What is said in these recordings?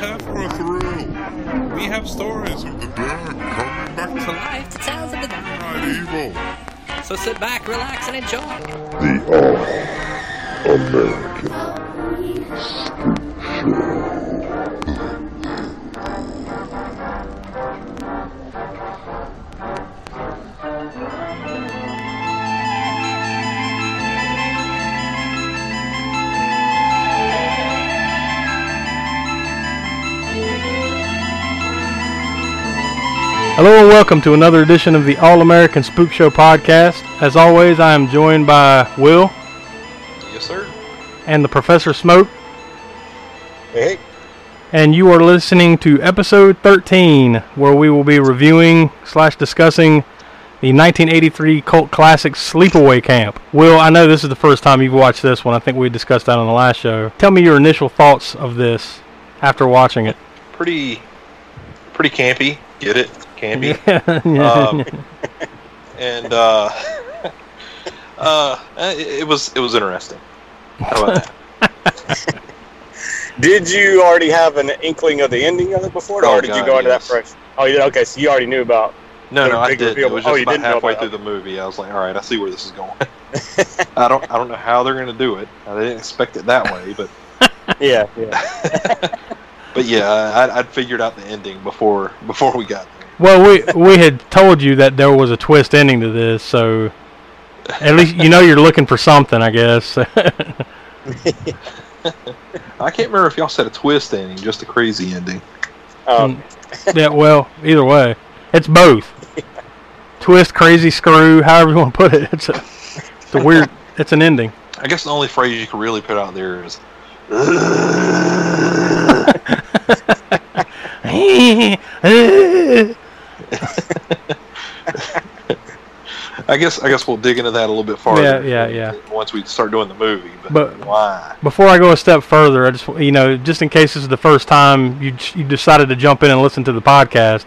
have for a thrill. We have stories of the dead coming back to life to tell of the downright evil. So sit back, relax, and enjoy. The All-American Spook Show. Hello and welcome to another edition of the All-American Spook Show podcast. As always, I am joined by Will. Yes, sir. And the Professor Smoke. Hey. And you are listening to episode 13, where we will be reviewing / discussing the 1983 cult classic Sleepaway Camp. Will, I know this is the first time you've watched this one. I think we discussed that on the last show. Tell me your initial thoughts of this after watching it. Pretty campy. Get it? Campy. Yeah. And it was interesting. How about that? Did you already have an inkling of the ending of it before, or did you go into that fresh? Oh, yeah. Okay, so you already knew about. No, I did. It was just about halfway through the movie. I was like, all right, I see where this is going. I don't know how they're going to do it. I didn't expect it that way, but yeah. But yeah, I'd figured out the ending before we got there. Well, we had told you that there was a twist ending to this, so at least you know you're looking for something, I guess. I can't remember if y'all said a twist ending, just a crazy ending. Yeah, well, either way, it's both. Twist, crazy, screw, however you want to put it. It's a weird. It's an ending. I guess the only phrase you can really put out there is. I guess we'll dig into that a little bit farther. Yeah. Once we start doing the movie, but why? Before I go a step further, I just in case this is the first time you decided to jump in and listen to the podcast,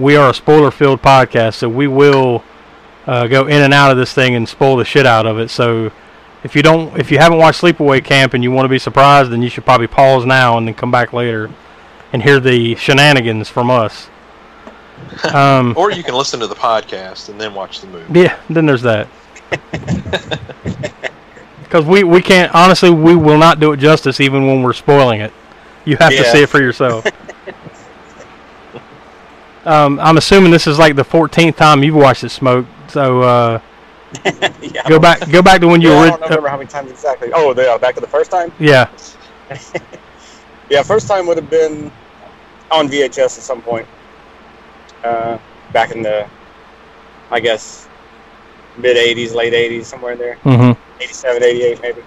we are a spoiler-filled podcast, so we will go in and out of this thing and spoil the shit out of it. So. If you haven't watched Sleepaway Camp and you want to be surprised, then you should probably pause now and then come back later and hear the shenanigans from us. Or you can listen to the podcast and then watch the movie. Yeah, then there's that. Because we can't, honestly, we will not do it justice even when we're spoiling it. You have to see it for yourself. I'm assuming this is like the 14th time you've watched it, Smoke, so... yeah. Go back to when you were. I don't remember how many times exactly. Oh, back to the first time. Yeah. Yeah, first time would have been on VHS at some point. Back in the, I guess, mid '80s, late '80s, somewhere in there. Mm-hmm. 87, 88, maybe.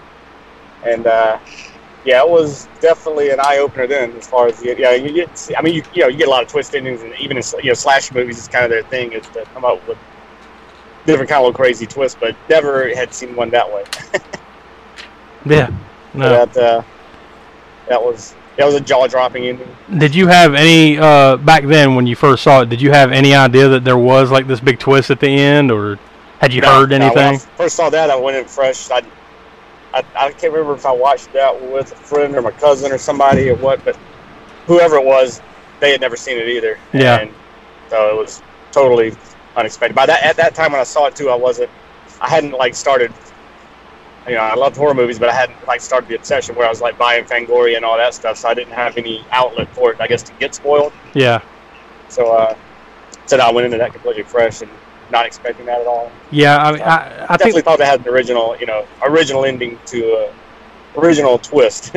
And it was definitely an eye opener then, as far as you get a lot of twist endings, and even in slasher movies, it's kind of their thing is to come up with. Different kind of crazy twist, but never had seen one that way. Yeah, no. But that was a jaw dropping ending. Did you have any back then when you first saw it? Did you have any idea that there was like this big twist at the end, or had you heard anything? When I first saw that, I went in fresh. I can't remember if I watched that with a friend or my cousin or somebody or what, but whoever it was, they had never seen it either. Yeah, and so it was totally. Unexpected. At that time when I saw it too, I hadn't like started. I loved horror movies, but I hadn't like started the obsession where I was like buying Fangoria and all that stuff. So I didn't have any outlet for it, I guess, to get spoiled. Yeah. So I went into that completely fresh and not expecting that at all. Yeah, I definitely thought it had an original, original ending to original twist.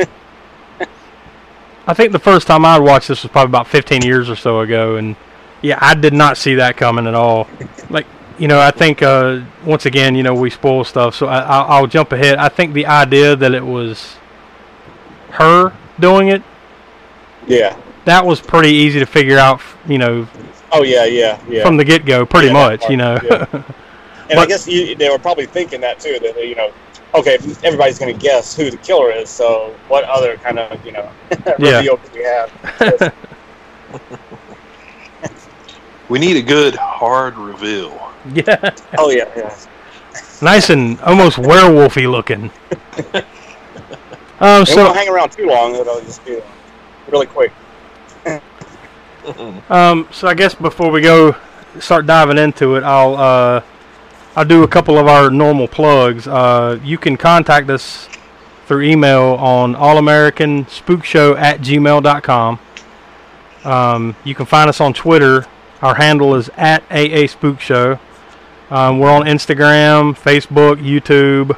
I think the first time I watched this was probably about 15 years or so ago, and. Yeah, I did not see that coming at all. Like, I think, once again, we spoil stuff, so I'll jump ahead. I think the idea that it was her doing it, that was pretty easy to figure out, Oh, yeah. From the get-go, pretty much, part, Yeah. And but, I guess they were probably thinking that, too, that, okay, everybody's going to guess who the killer is, so what other kind of, reveal do we have? We need a good hard reveal. Yeah. Oh yeah. Nice and almost werewolfy looking. It won't hang around too long. It'll just be really quick. So I guess before we go start diving into it, I'll do a couple of our normal plugs. You can contact us through email on allamericanspookshow@gmail.com. You can find us on Twitter. Our handle is @AASpookShow. We're on Instagram, Facebook, YouTube.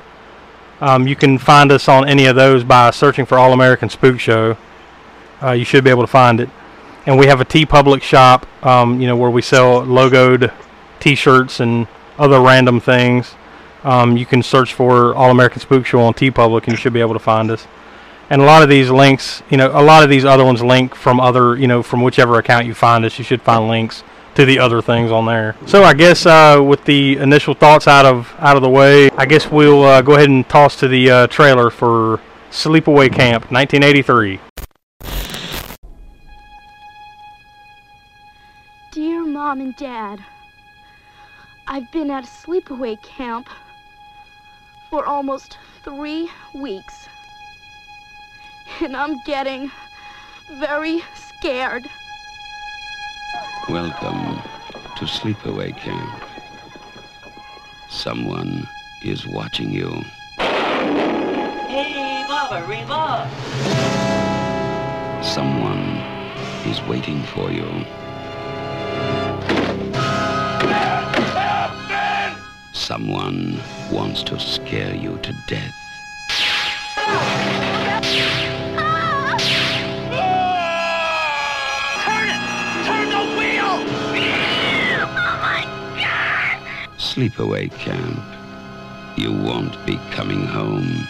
You can find us on any of those by searching for All American Spook Show. You should be able to find it. And we have a Tee Public shop, where we sell logoed T-shirts and other random things. You can search for All American Spook Show on Tee Public, and you should be able to find us. And a lot of these links, a lot of these other ones link from other, from whichever account you find us. You should find links to the other things on there. So I guess with the initial thoughts out of the way, I guess we'll go ahead and toss to the trailer for Sleepaway Camp 1983. Dear Mom and Dad, I've been at a sleepaway camp for almost 3 weeks, and I'm getting very scared. Welcome to Sleepaway Camp. Someone is watching you. Hey, Baba, Reba! Someone is waiting for you. Someone wants to scare you to death. Sleepaway Camp. You won't be coming home.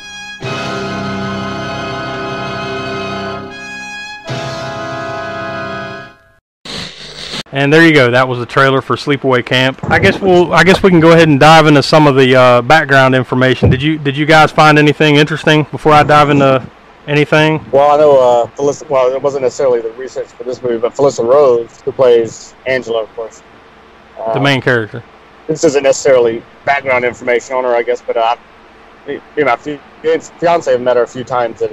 And there you go. That was the trailer for Sleepaway Camp. I guess we can go ahead and dive into some of the background information. Did you guys find anything interesting before I dive into anything? Well, I know Felissa. Well, it wasn't necessarily the research for this movie, but Felissa Rose, who plays Angela, of course, the main character. This isn't necessarily background information on her, I guess, but me and my fiance have met her a few times at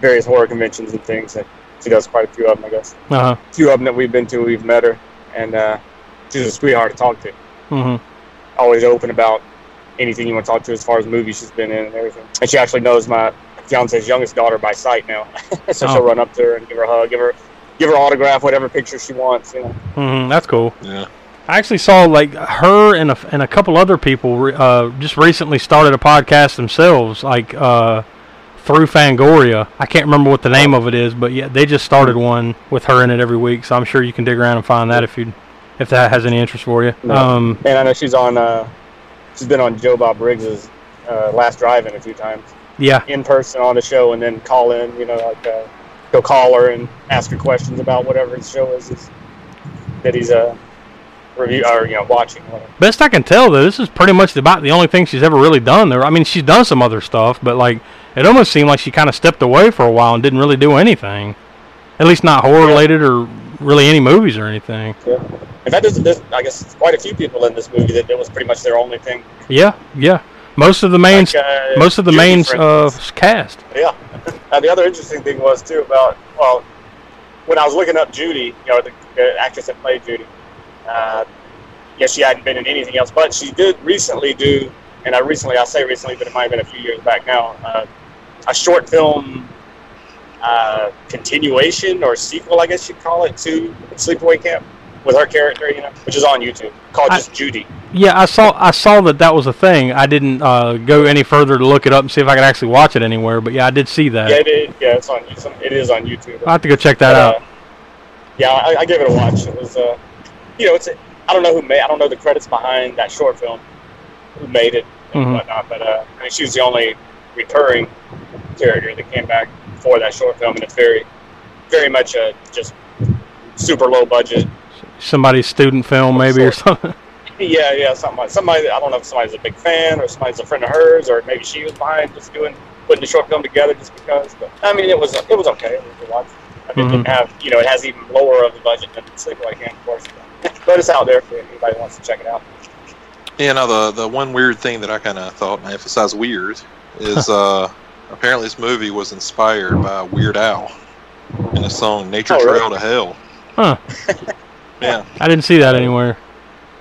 various horror conventions and things, and she does quite a few of them, I guess. Uh-huh. A few of them that we've been to, we've met her, and she's a sweetheart to talk to. Mm-hmm. Always open about anything you want to talk to as far as movies she's been in and everything. And she actually knows my fiance's youngest daughter by sight now, so she'll run up to her and give her a hug, give her an autograph, whatever picture she wants. You know. Mm-hmm. That's cool. Yeah. I actually saw like her and a couple other people just recently started a podcast themselves, like through Fangoria. I can't remember what the name of it is, but yeah, they just started one with her in it every week. So I'm sure you can dig around and find that if that has any interest for you. And I know she's on. She's been on Joe Bob Briggs's Last Drive-In a few times. Yeah, in person on the show, and then call in. Go call her and ask her questions about whatever his show is that he's review or watching. Best I can tell, though, this is pretty much about the only thing she's ever really done. There, I mean, she's done some other stuff, but like it almost seemed like she kind of stepped away for a while and didn't really do anything, at least not horror related or really any movies or anything. Yeah, in fact, there's I guess quite a few people in this movie that it was pretty much their only thing. Yeah, most of the main, like, cast. Yeah, and the other interesting thing was too about when I was looking up Judy, the actress that played Judy. Yeah, she hadn't been in anything else, but she did recently do, and I say recently, but it might have been a few years back now, a short film continuation or sequel, I guess you'd call it, to Sleepaway Camp with her character, which is on YouTube, called just Judy. Yeah, I saw that was a thing. I didn't go any further to look it up and see if I could actually watch it anywhere, but yeah, I did see that. Yeah, it is on YouTube. I'll have to go check that out. Yeah, I gave it a watch. It was... I don't know the credits behind that short film, who made it and whatnot, but I mean, she was the only recurring character that came back for that short film, and it's very, very much a just super low budget. Somebody's student film, maybe, or something. Yeah, something like somebody. I don't know if somebody's a big fan or somebody's a friend of hers, or maybe she was behind just putting the short film together just because. But I mean, it was okay. It was a lot. I mean, it didn't have, it has even lower of the budget than Sleepaway Camp, of course. But it's out there if anybody wants to check it out. Yeah, no, the one weird thing that I kind of thought, and I emphasize weird, is apparently this movie was inspired by Weird Al. in the song Nature Trail to Hell. Huh. Yeah. I didn't see that anywhere.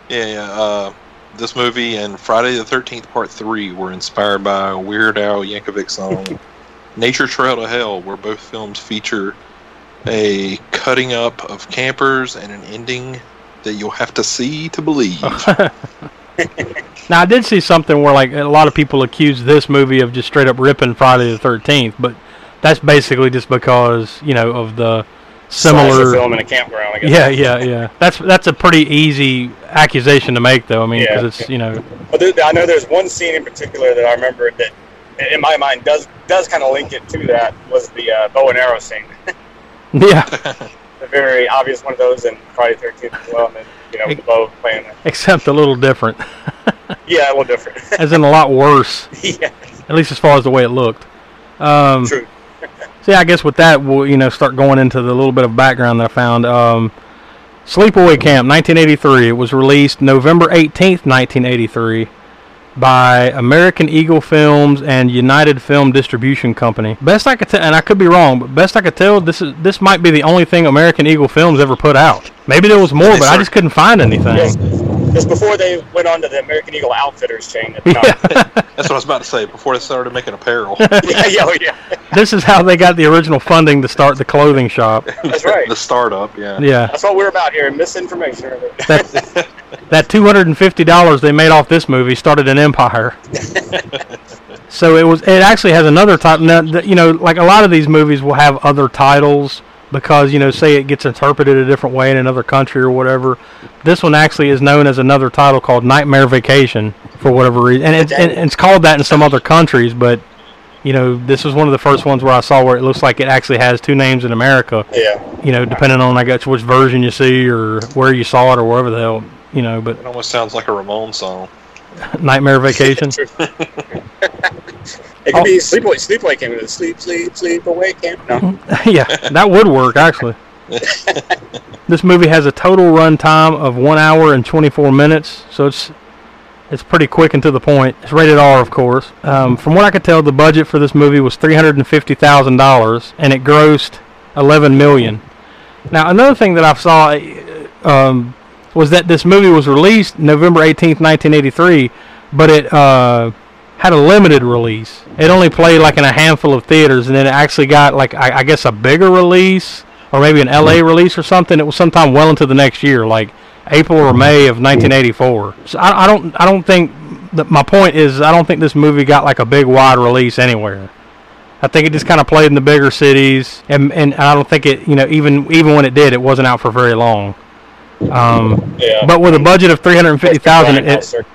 Yeah, yeah. This movie and Friday the 13th Part 3 were inspired by a Weird Al Yankovic song, Nature Trail to Hell, where both films feature a cutting up of campers and an ending that you'll have to see to believe. Now, I did see something where like a lot of people accuse this movie of just straight up ripping Friday the 13th, but that's basically just because, you know, of the similar film in a campground, I guess. Yeah, yeah, yeah. That's a pretty easy accusation to make, though. I mean, because it's, you know. Well, I know there's one scene in particular that I remember that, in my mind, does kind of link it to that, was the bow and arrow scene. Yeah. A very obvious one of those, and Friday the 13th as well, and then, you know, with the bow playing. Except a little different. Yeah, a little different. As in a lot worse. Yeah. At least as far as the way it looked. True. See, I guess with that, we'll, you know, start going into the little bit of background that I found. Sleepaway Camp, 1983. It was released November 18th, 1983, by American Eagle Films and United Film Distribution Company. Best I could tell, and I could be wrong, but best I could tell, this might be the only thing American Eagle Films ever put out. Maybe there was more, but I just couldn't find anything. It's before they went on to the American Eagle Outfitters chain. That's what I was about to say, before they started making apparel. This is how they got the original funding to start the clothing shop. That's right. The startup, yeah. That's what we're about here, misinformation. That $250 they made off this movie started an empire. So it actually has another title. Now, you know, like a lot of these movies will have other titles, because, you know, say it gets interpreted a different way in another country or whatever. This one actually is known as another title called Nightmare Vacation for whatever reason. And it's called that in some other countries, but, you know, this was one of the first ones where I saw where it looks like it actually has two names in America. Yeah. You know, depending on, I guess, which version you see or where you saw it or wherever the hell, you know. But it almost sounds like a Ramones song. Nightmare Vacation. It could be Sleepaway Camp. Sleepaway Camp. No. Yeah, that would work, actually. This movie has a total run time of 1 hour and 24 minutes, so it's pretty quick and to the point. It's rated R, of course. From what I could tell, the budget for this movie was $350,000, and it grossed $11 million. Now, another thing that I saw was that this movie was released November 18th, 1983, but it... had a limited release. It only played like in a handful of theaters, and then it actually got like I guess a bigger release, or maybe an LA release or something. It was sometime well into the next year, like April or May of 1984. So I don't think that, my point is, I don't think this movie got like a big wide release anywhere. I think it just kind of played in the bigger cities, and I don't think it, you know, even when it did, it wasn't out for very long. But with a budget of $350,000,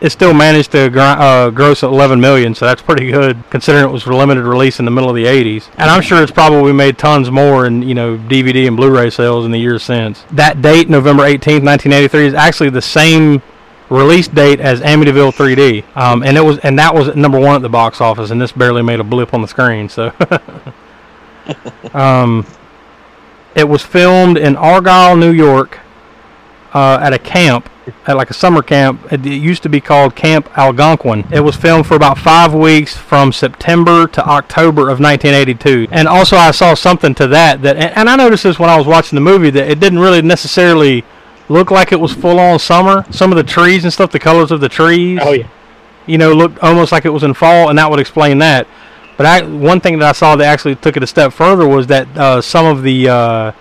it still managed to gross $11 million, so that's pretty good considering it was a limited release in the middle of the 80s. And I'm sure it's probably made tons more in, you know, DVD and Blu-ray sales in the years since. That date, November 18th, 1983, is actually the same release date as Amityville 3D, and that was at number one at the box office, and this barely made a blip on the screen. So, it was filmed in Argyle, New York. At a camp, at like a summer camp. It used to be called Camp Algonquin. It was filmed for about 5 weeks from September to October of 1982. And also I saw something to that, and I noticed this when I was watching the movie, that it didn't really necessarily look like it was full-on summer. Some of the trees and stuff, the colors of the trees, you know, looked almost like it was in fall, and that would explain that. But one thing that I saw that actually took it a step further was that some of the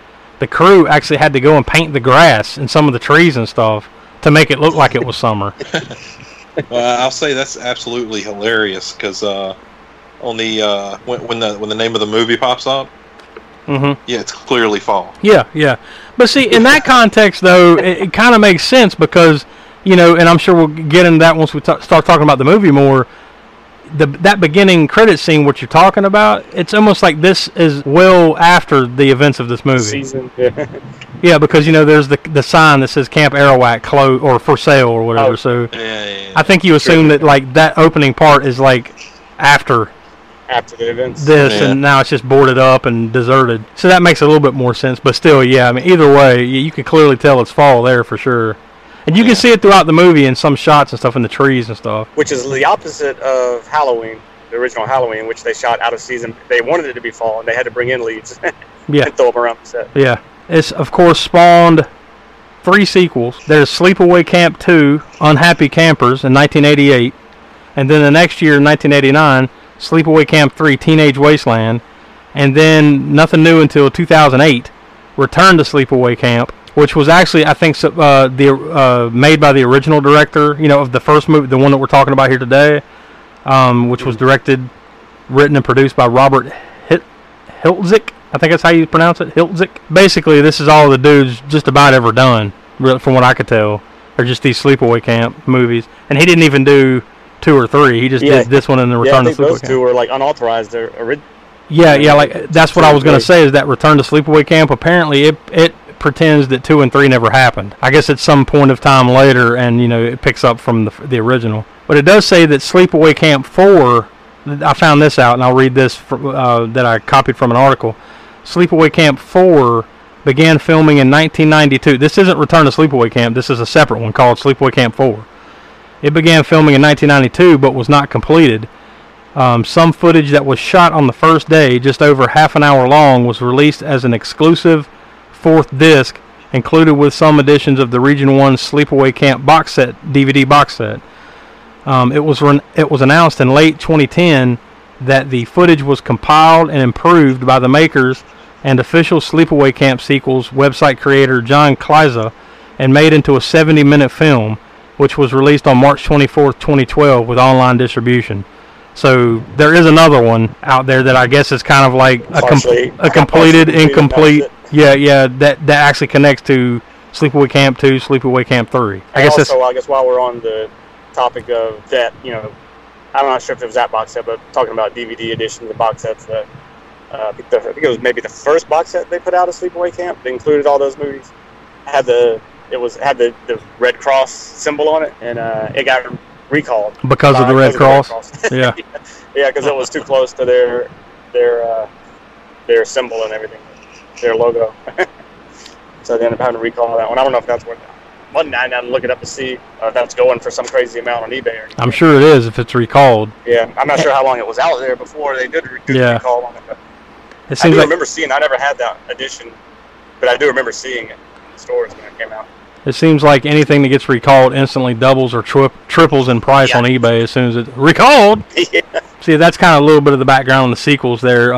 crew actually had to go and paint the grass and some of the trees and stuff to make it look like it was summer. Well, I'll say that's absolutely hilarious, because on the when the name of the movie pops up, yeah, it's clearly fall. Yeah, yeah. But see, in that context, though, it kind of makes sense, because, you know, and I'm sure we'll get into that once we start talking about the movie more. That beginning credit scene, what you're talking about, it's almost like this is well after the events of this movie. Season, yeah. Yeah, because, you know, there's the sign that says Camp Arawak closed or for sale or whatever. So yeah. I think you assume that like that opening part is like after the events. And now it's just boarded up and deserted. So that makes a little bit more sense. But still, yeah, I mean, either way, you can clearly tell it's fall there for sure. And you can see it throughout the movie in some shots and stuff in the trees and stuff. Which is the opposite of Halloween, the original Halloween, which they shot out of season. They wanted it to be fall, and they had to bring in leads. Yeah. And throw them around the set. Yeah. It's, of course, spawned three sequels. There's Sleepaway Camp 2, Unhappy Campers in 1988. And then the next year, 1989, Sleepaway Camp 3, Teenage Wasteland. And then nothing new until 2008, Return to Sleepaway Camp, which was actually, I think, made by the original director, you know, of the first movie, the one that we're talking about here today, which was directed, written, and produced by Robert Hiltzik. I think that's how you pronounce it, Hiltzik. Basically, this is all the dudes just about ever done, from what I could tell, are just these Sleepaway Camp movies. And he didn't even do 2 or 3. He just did this one and the Return to Sleepaway Camp. Those two were like unauthorized. They're original. Yeah, like that's what I was going to say, is that Return to Sleepaway Camp, apparently it pretends that 2 and 3 never happened. I guess at some point of time later, and you know, it picks up from the original. But it does say that Sleepaway Camp 4, I found this out, and I'll read this that I copied from an article. Sleepaway Camp 4 began filming in 1992. This isn't Return to Sleepaway Camp. This is a separate one called Sleepaway Camp 4. It began filming in 1992 but was not completed. Some footage that was shot on the first day, just over half an hour long, was released as an exclusive 4th disc, included with some editions of the Region 1 Sleepaway Camp box set, DVD box set. It was announced in late 2010 that the footage was compiled and improved by the makers and official Sleepaway Camp sequels website creator John Kliza and made into a 70-minute film, which was released on March 24, 2012, with online distribution. So there is another one out there that I guess is kind of like a completed, incomplete. Yeah, that actually connects to Sleepaway Camp 2, Sleepaway Camp 3. I guess while we're on the topic of that, you know, I'm not sure if it was that box set, but talking about DVD editions of box sets, I think it was maybe the first box set they put out of Sleepaway Camp that included all those movies. It had the Red Cross symbol on it, and it got recalled because of the Red Cross. yeah, because it was too close to their symbol and everything, their logo. So they ended up having to recall that one. I don't know if that's what. One night I'd look it up to see if that's going for some crazy amount on eBay. Or anything. I'm sure it is if it's recalled. Yeah, I'm not sure how long it was out there before they did the recall on it. I remember seeing. I never had that edition, but I do remember seeing it in stores when it came out. It seems like anything that gets recalled instantly doubles or triples in price on eBay as soon as it's recalled. Yeah. See, that's kind of a little bit of the background on the sequels there,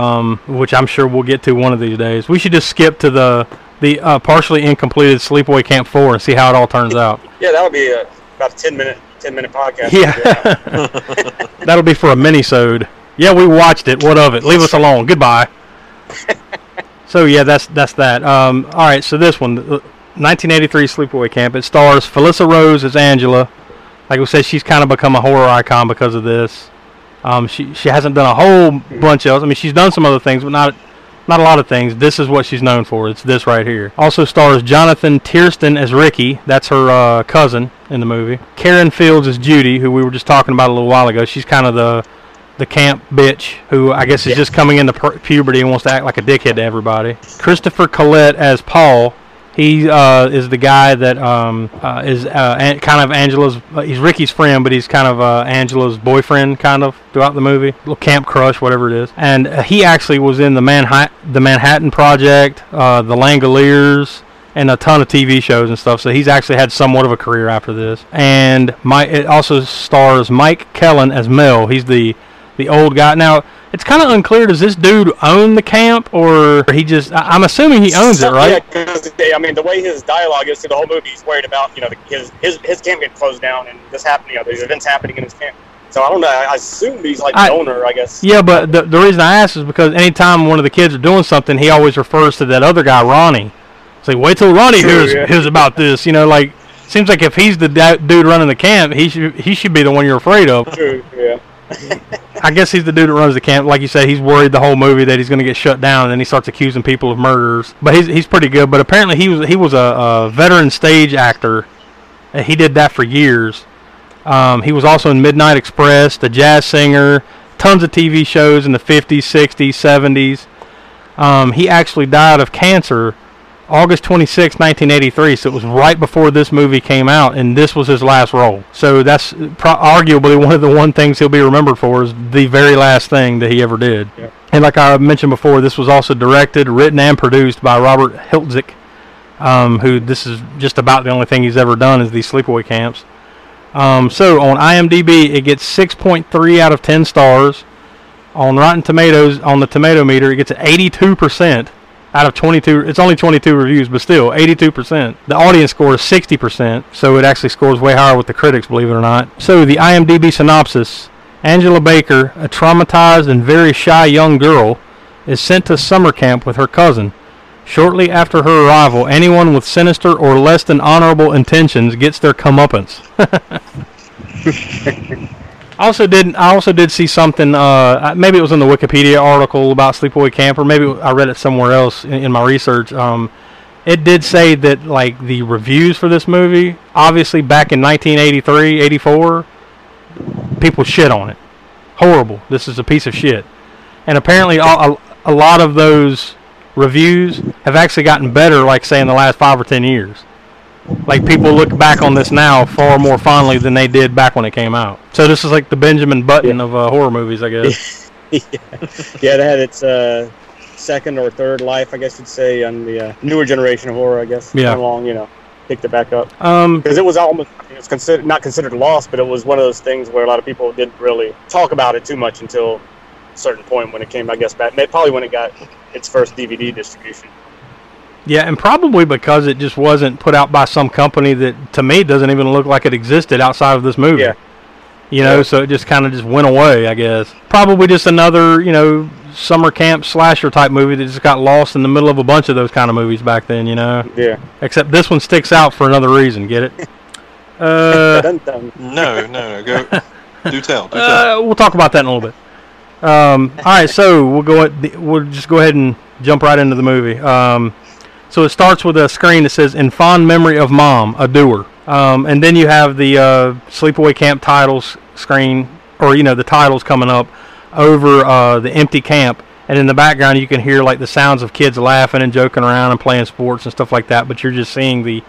which I'm sure we'll get to one of these days. We should just skip to the partially incompleted Sleepaway Camp 4 and see how it all turns out. Yeah, that would be about a 10-minute podcast. Yeah. That'll be for a mini-sode. Yeah, we watched it. What of it? Leave us alone. Goodbye. So, yeah, that's that. All right, so this one. 1983 Sleepaway Camp. It stars Felissa Rose as Angela. Like we said, she's kind of become a horror icon because of this. She hasn't done a whole bunch else. I mean, she's done some other things, but not a lot of things. This is what she's known for. It's this right here. Also stars Jonathan Tiersten as Ricky. That's her cousin in the movie. Karen Fields as Judy, who we were just talking about a little while ago. She's kind of the camp bitch who I guess is just coming into puberty and wants to act like a dickhead to everybody. Christopher Collette as Paul. He is the guy that kind of Angela's... he's Ricky's friend, but he's kind of Angela's boyfriend, kind of, throughout the movie. Little camp crush, whatever it is. And he actually was in The Manhattan Project, The Langoliers, and a ton of TV shows and stuff. So he's actually had somewhat of a career after this. And it also stars Mike Kellin as Mel. He's the old guy. Now, it's kind of unclear. Does this dude own the camp, or he just... I'm assuming he owns it, right? Yeah, because, I mean, the way his dialogue is through the whole movie, he's worried about, you know, his camp getting closed down and this happening, you know, these events happening in his camp. So, I don't know. I assume he's, like, the owner, I guess. Yeah, but the reason I ask is because anytime one of the kids are doing something, he always refers to that other guy, Ronnie. It's like, wait till Ronnie hears about this. You know, like, seems like if he's the dude running the camp, he should be the one you're afraid of. True, yeah. I guess he's the dude that runs the camp. Like you said, he's worried the whole movie that he's going to get shut down, and then he starts accusing people of murders. But he's pretty good. But apparently he was a veteran stage actor. He did that for years. He was also in Midnight Express, The Jazz Singer, tons of TV shows in the 50s, 60s, 70s. He actually died of cancer August 26, 1983, so it was right before this movie came out, and this was his last role. So that's arguably one of the things he'll be remembered for, is the very last thing that he ever did. Yeah. And like I mentioned before, this was also directed, written, and produced by Robert Hiltzik, who this is just about the only thing he's ever done is these sleepaway camps. So on IMDb, it gets 6.3 out of 10 stars. On Rotten Tomatoes, on the tomato meter, it gets 82% out of 22. It's only 22 reviews, but still 82%. The audience score is 60%, so it actually scores way higher with the critics, believe it or not. So the IMDb synopsis. Angela Baker, a traumatized and very shy young girl, is sent to summer camp with her cousin. Shortly after her arrival, anyone with sinister or less than honorable intentions gets their comeuppance. I also did see something, maybe it was in the Wikipedia article about Sleepaway Camp, or maybe I read it somewhere else in my research. It did say that, like, the reviews for this movie, obviously back in 1983, 84... people shit on it. Horrible. This is a piece of shit. And apparently a lot of those reviews have actually gotten better, like, say, in the last 5 or 10 years. Like, people look back on this now far more fondly than they did back when it came out. So this is like the Benjamin Button of horror movies, I guess. Yeah, yeah, it had its second or third life, I guess you'd say, on the newer generation of horror, I guess. Yeah. How long, you know, picked it back up. Because it was almost... It's considered not considered lost, but it was one of those things where a lot of people didn't really talk about it too much until a certain point when it came, I guess, back. Probably when it got its first DVD distribution. Yeah, and probably because it just wasn't put out by some company that, to me, doesn't even look like it existed outside of this movie. Yeah. You know, yeah. So it just kind of just went away, I guess. Probably just another, you know, summer camp slasher type movie that just got lost in the middle of a bunch of those kind of movies back then, you know? Yeah. Except this one sticks out for another reason, get it? No. Go. Do tell. We'll talk about that in a little bit. All right, so we'll just go ahead and jump right into the movie. So it starts with a screen that says "In fond memory of Mom, a doer," and then you have the Sleepaway Camp titles screen, or you know the titles coming up over the empty camp, and in the background you can hear like the sounds of kids laughing and joking around and playing sports and stuff like that. But you're just seeing the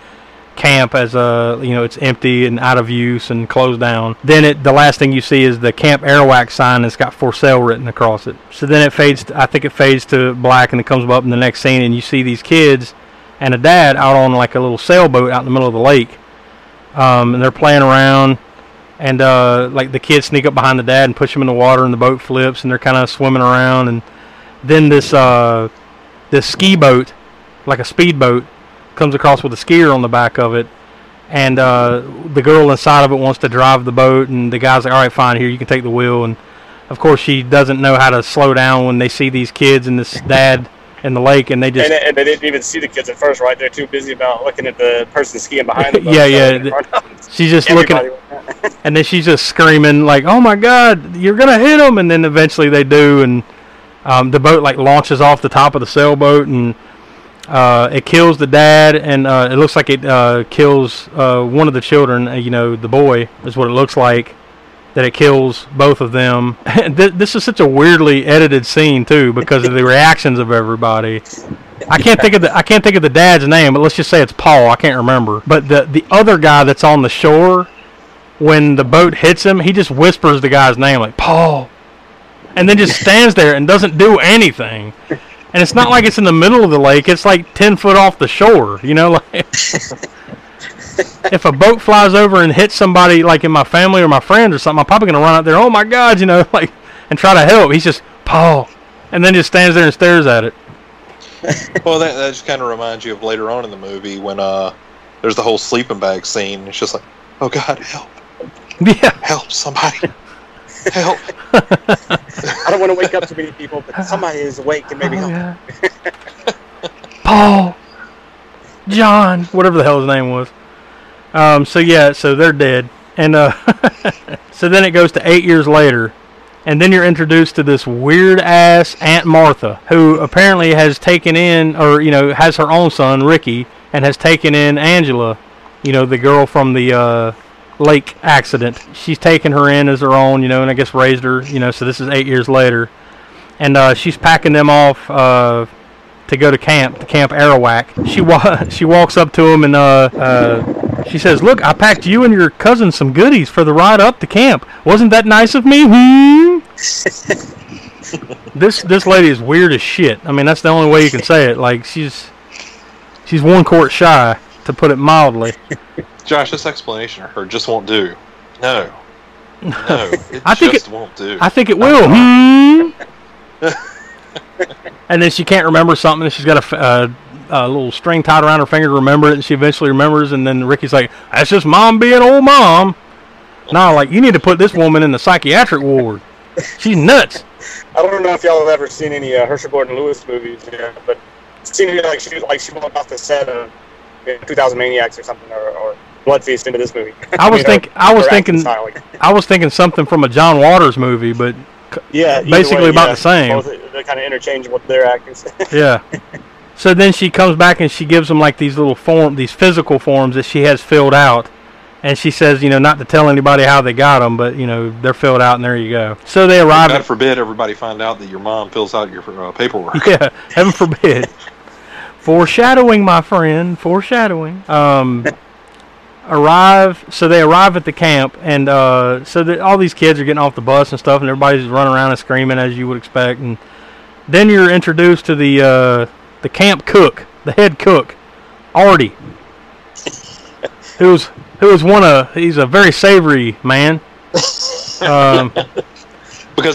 camp as you know, it's empty and out of use and closed down. Then the last thing you see is the Camp Airwax sign that's got for sale written across it. So then it fades to, I think it fades to black, and it comes up in the next scene, and you see these kids and a dad out on like a little sailboat out in the middle of the lake, and they're playing around, and like the kids sneak up behind the dad and push him in the water, and the boat flips, and they're kind of swimming around. And then this ski boat, like a speedboat, comes across with a skier on the back of it, and the girl inside of it wants to drive the boat, and the guy's like, all right, fine, here, you can take the wheel. And of course she doesn't know how to slow down when they see these kids and this dad in the lake, and they just and they didn't even see the kids at first, right? They're too busy about looking at the person skiing behind them. yeah She's just looking at, and then she's just screaming like, oh my god, you're gonna hit them. And then eventually they do, and the boat like launches off the top of the sailboat, and it kills the dad, and it looks like it kills one of the children, you know, the boy is what it looks like, that it kills both of them. This is such a weirdly edited scene too, because of the reactions of everybody. I can't think of the dad's name, but let's just say it's Paul. I can't remember. But the other guy that's on the shore, when the boat hits him, he just whispers the guy's name like Paul, and then just stands there and doesn't do anything. And it's not like it's in the middle of the lake. It's like 10 foot off the shore, you know? Like, if a boat flies over and hits somebody, like in my family or my friends or something, I'm probably going to run out there, oh, my God, you know, like, and try to help. He's just, Paul, and then just stands there and stares at it. Well, that just kind of reminds you of later on in the movie when there's the whole sleeping bag scene. It's just like, oh, God, help. Yeah. Help somebody. Help. I don't want to wake up too many people, but somebody is awake and maybe help. Yeah. Paul, John, whatever the hell his name was. So they're dead. And so then it goes to 8 years later, and then you're introduced to this weird-ass Aunt Martha, who apparently has taken in, or, you know, has her own son, Ricky, and has taken in Angela, you know, the girl from the... lake accident. She's taken her in as her own, you know, and I guess raised her, you know. So this is 8 years later, and she's packing them off to go to camp, Arawak. She walks up to him, and she says, look, I packed you and your cousin some goodies for the ride up to camp. Wasn't that nice of me? This lady is weird as shit. I mean, that's the only way you can say it. Like, she's one quart shy, to put it mildly. Josh, this explanation of her just won't do. No. No, it won't do. I think it will. And then she can't remember something, and she's got a little string tied around her finger to remember it, and she eventually remembers, and then Ricky's like, that's just mom being old mom. Nah, like, you need to put this woman in the psychiatric ward. She's nuts. I don't know if y'all have ever seen any Herschell Gordon Lewis movies, yeah, but it seemed like she walked off the set of 2000 Maniacs or something, or Blood Feast into this movie. I was thinking something from a John Waters movie, but yeah, basically way, about the same. Both, they're kind of interchangeable with their actors. Yeah. So then she comes back and she gives them like these little form, these physical forms that she has filled out. And she says, you know, not to tell anybody how they got them, but, you know, they're filled out, and there you go. So they arrive. God forbid everybody find out that your mom fills out your paperwork. Yeah, heaven forbid. Foreshadowing, my friend, foreshadowing. So they arrive at the camp, and so that all these kids are getting off the bus and stuff, and everybody's running around and screaming, as you would expect. And then you're introduced to the camp cook, the head cook, Artie, who's a very savory man. Because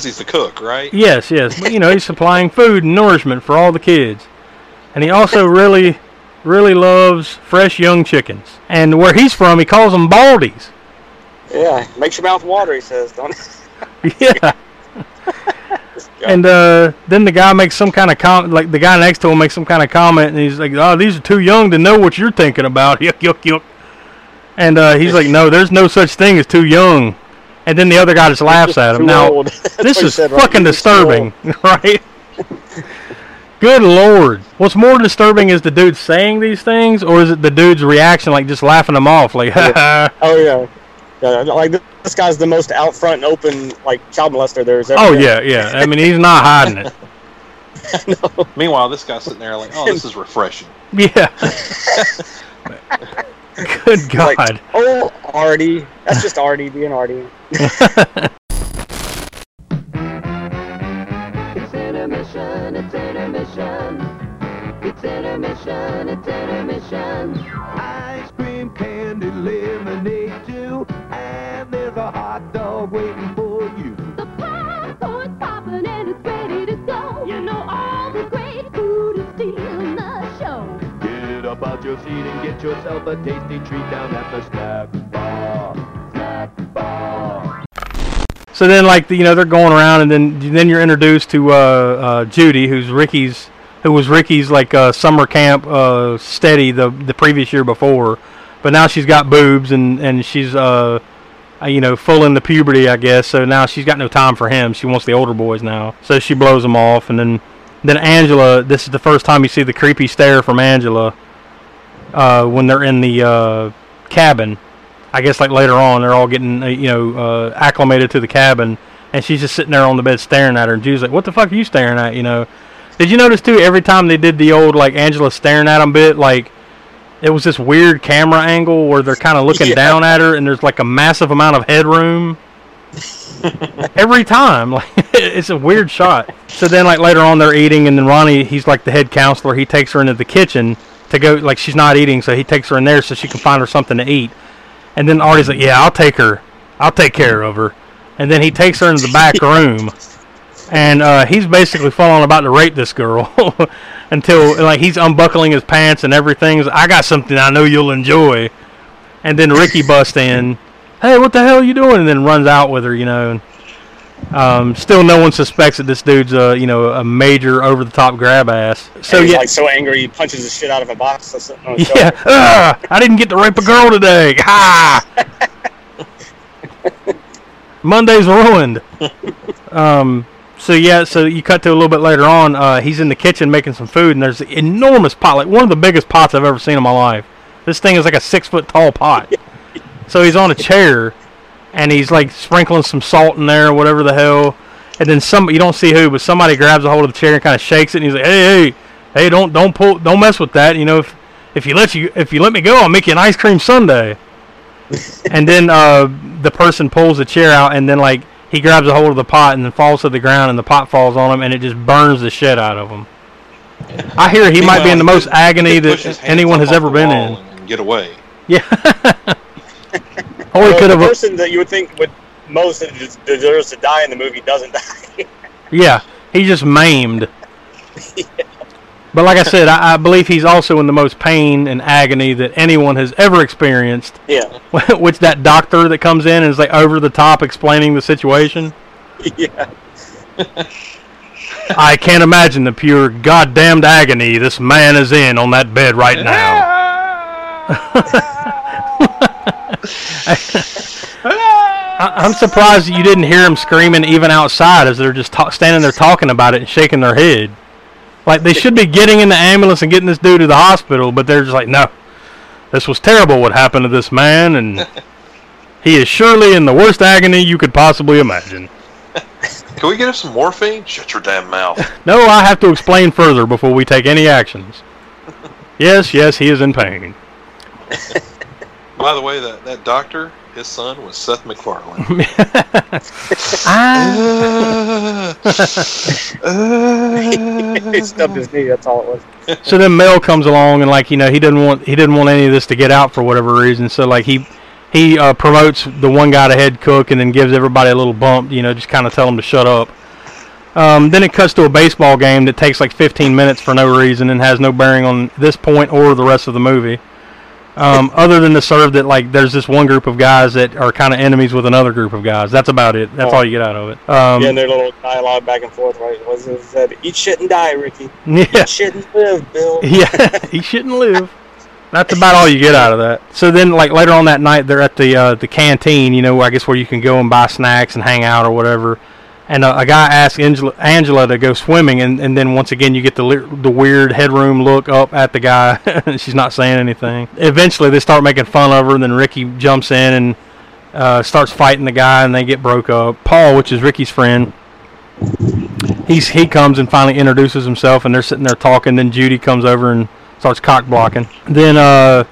he's the cook, right? Yes, yes. But, you know, he's supplying food and nourishment for all the kids. And he also really, really loves fresh young chickens. And where he's from, he calls them baldies. Yeah, makes your mouth water, he says, don't it? Yeah. And then the guy makes some kind of comment, like the guy next to him makes some kind of comment, and he's like, oh, these are too young to know what you're thinking about. Yuck, yuck, yuck. And he's like, no, there's no such thing as too young. And then the other guy just laughs at him. Now, this is fucking disturbing, right? Good Lord. What's more disturbing is the dude saying these things, or is it the dude's reaction, like just laughing them off? Like, ha-ha. Oh, yeah. Yeah, like, this guy's the most out front and open, like, child molester there's ever. Oh, yeah, yeah. I mean, he's not hiding it. No. Meanwhile, this guy's sitting there like, oh, this is refreshing. Yeah. Good God. Like, oh, Artie. That's just Artie being Artie. It's intermission, it's intermission. It's intermission, it's intermission. Ice cream, candy, lemonade too. And there's a hot dog waiting for you. The popcorn's popping and it's ready to go. You know all the great food is stealing the show. Up out your seat and get yourself a tasty treat down at the snack bar. Snack bar. So then, like, you know, they're going around, and then you're introduced to Judy, who was Ricky's like summer camp steady the previous year before, but now she's got boobs and she's you know, full into puberty, I guess. So now she's got no time for him. She wants the older boys now, so she blows them off, and then Angela. This is the first time you see the creepy stare from Angela. When they're in the cabin, I guess like later on, they're all getting acclimated to the cabin, and she's just sitting there on the bed staring at her. And Jude's like, "What the fuck are you staring at?" You know. Did you notice too? Every time they did the old like Angela staring at them bit, like it was this weird camera angle where they're kind of looking down at her, and there's like a massive amount of headroom. Every time, like it's a weird shot. So then, like later on, they're eating, and then Ronnie, he's like the head counselor. He takes her into the kitchen. To go, like she's not eating, so he takes her in there so she can find her something to eat. And then Artie's like, yeah, I'll take care of her. And then he takes her into the back room, and he's basically full on about to rape this girl until like he's unbuckling his pants and everything's, I got something I know you'll enjoy. And then Ricky busts in, hey, what the hell are you doing? And then runs out with her, you know. Still no one suspects that this dude's a major over-the-top grab ass. So he's like so angry he punches the shit out of a box or something on his shoulder. I didn't get to rape a girl today. Ha! Monday's ruined. So you cut to a little bit later on, he's in the kitchen making some food, and there's an enormous pot, like one of the biggest pots I've ever seen in my life. This thing is like a 6-foot tall pot. So he's on a chair, and he's like sprinkling some salt in there or whatever the hell. And then you don't see who, but somebody grabs a hold of the chair and kind of shakes it, and he's like, hey, don't mess with that. You know, if you let me go, I'll make you an ice cream sundae. And then the person pulls the chair out, and then like he grabs a hold of the pot and then falls to the ground, and the pot falls on him, and it just burns the shit out of him. I hear he might be in the most agony that anyone has ever been in. And get away. Yeah. Only could have. The person that you would think would most deserves to die in the movie doesn't die. Yeah, he's just maimed. Yeah. But like I said, I believe he's also in the most pain and agony that anyone has ever experienced. Yeah. Which that doctor that comes in and is like over the top explaining the situation. Yeah. I can't imagine the pure goddamned agony this man is in on that bed right now. I'm surprised you didn't hear him screaming even outside as they're just standing there talking about it and shaking their head. Like, they should be getting in the ambulance and getting this dude to the hospital, but they're just like, no, this was terrible what happened to this man, and he is surely in the worst agony you could possibly imagine. Can we get him some morphine? Shut your damn mouth. No, I have to explain further before we take any actions. Yes, he is in pain. By the way, that doctor, his son was Seth MacFarlane. He stubbed his knee. That's all it was. So then Mel comes along and, like, you know, he didn't want any of this to get out for whatever reason. So like he promotes the one guy to head cook and then gives everybody a little bump, you know, just kind of tell them to shut up. Then it cuts to a baseball game that takes like 15 minutes for no reason and has no bearing on this point or the rest of the movie. Other than to serve that, like, there's this one group of guys that are kind of enemies with another group of guys. That's about it. That's all you get out of it. Yeah, and their little dialogue back and forth, right? Was it said, eat shit and die, Ricky. Yeah. Eat shit and live, Bill. Yeah, eat shit and live. That's about all you get out of that. So then, like, later on that night, they're at the canteen, you know, I guess where you can go and buy snacks and hang out or whatever. And a guy asks Angela to go swimming, and then once again you get the weird headroom look up at the guy, and she's not saying anything. Eventually they start making fun of her, and then Ricky jumps in and starts fighting the guy, and they get broke up. Paul, which is Ricky's friend, he comes and finally introduces himself, and they're sitting there talking. Then Judy comes over and starts cock blocking. Then a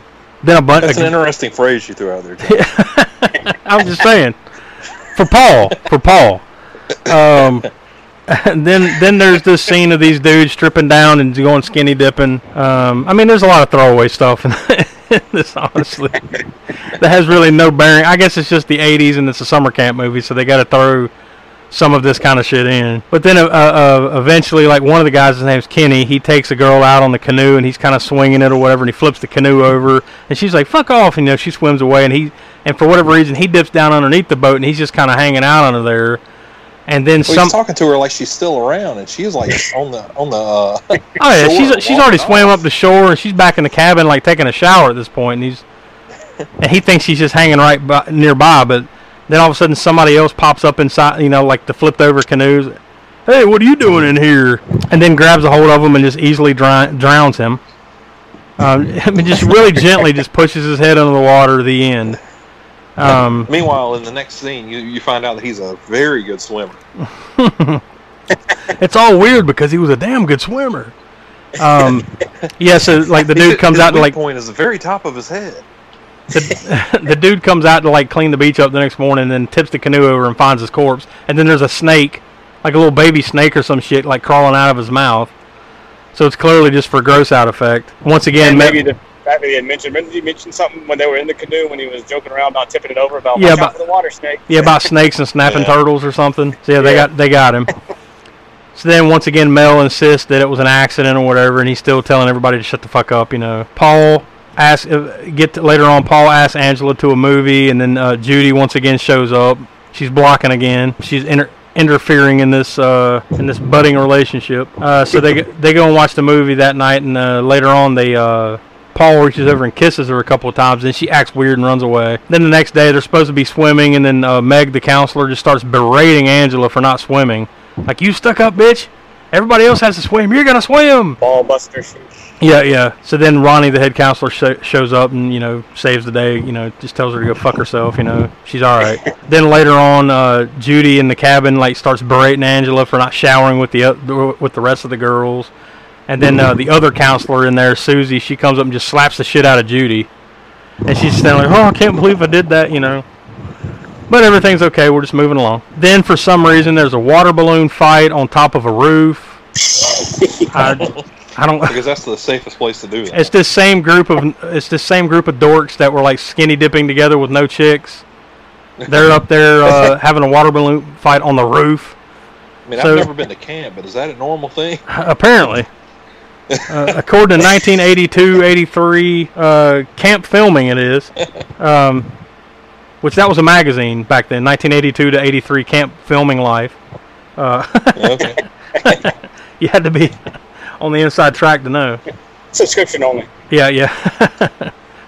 bunch. That's an interesting phrase you threw out there. I'm just saying, for Paul. And then there's this scene of these dudes stripping down and going skinny dipping. I mean, there's a lot of throwaway stuff in this, honestly, that has really no bearing. I guess it's just the 80s and it's a summer camp movie, so they got to throw some of this kind of shit in. But then eventually, like, one of the guys, his name's Kenny, he takes a girl out on the canoe and he's kind of swinging it or whatever, and he flips the canoe over and she's like, fuck off, and, you know, she swims away, and for whatever reason he dips down underneath the boat and he's just kind of hanging out under there. And then he's talking to her like she's still around, and she's like on the. Oh yeah, she's already swam up the shore, and she's back in the cabin like taking a shower at this point, and he thinks she's just hanging right nearby, but then all of a sudden somebody else pops up inside, you know, like the flipped over canoes. Hey, what are you doing in here? And then grabs a hold of him and just easily drowns him. I mean, just really gently just pushes his head under the water to the end. Meanwhile, in the next scene, you find out that he's a very good swimmer. It's all weird because he was a damn good swimmer. Yeah, so like the dude comes out to like point is the very top of his head. The dude comes out to like clean the beach up the next morning, and then tips the canoe over and finds his corpse. And then there's a snake, like a little baby snake or some shit, like crawling out of his mouth. So it's clearly just for gross out effect. Once again, remember he mentioned something when they were in the canoe when he was joking around about tipping it over about watch out for the water snake. Yeah, about snakes and snapping turtles or something. So yeah, they got him. So then once again Mel insists that it was an accident or whatever, and he's still telling everybody to shut the fuck up, you know. Later on Paul asks Angela to a movie, and then Judy once again shows up. She's blocking again. She's interfering in this budding relationship. So they go and watch the movie that night, and later on Paul reaches over and kisses her a couple of times, and she acts weird and runs away. Then the next day, they're supposed to be swimming, and then Meg, the counselor, just starts berating Angela for not swimming. Like, you stuck up, bitch. Everybody else has to swim. You're going to swim. Ball buster shoes. Yeah. So then Ronnie, the head counselor, shows up and, you know, saves the day, you know, just tells her to go fuck herself, you know. She's all right. Then later on, Judy in the cabin, like, starts berating Angela for not showering with the rest of the girls. And then the other counselor in there, Susie, she comes up and just slaps the shit out of Judy. And she's standing like, oh, I can't believe I did that, you know. But everything's okay. We're just moving along. Then for some reason, there's a water balloon fight on top of a roof. I don't because that's the safest place to do that. It's this same group of dorks that were like skinny dipping together with no chicks. They're up there having a water balloon fight on the roof. I mean, so, I've never been to camp, but is that a normal thing? Apparently. According to 1982-83 camp filming, it is. Which that was a magazine back then, 1982 to 83 Camp Filming Life. Okay. You had to be on the inside track to know. Subscription only. Yeah, yeah.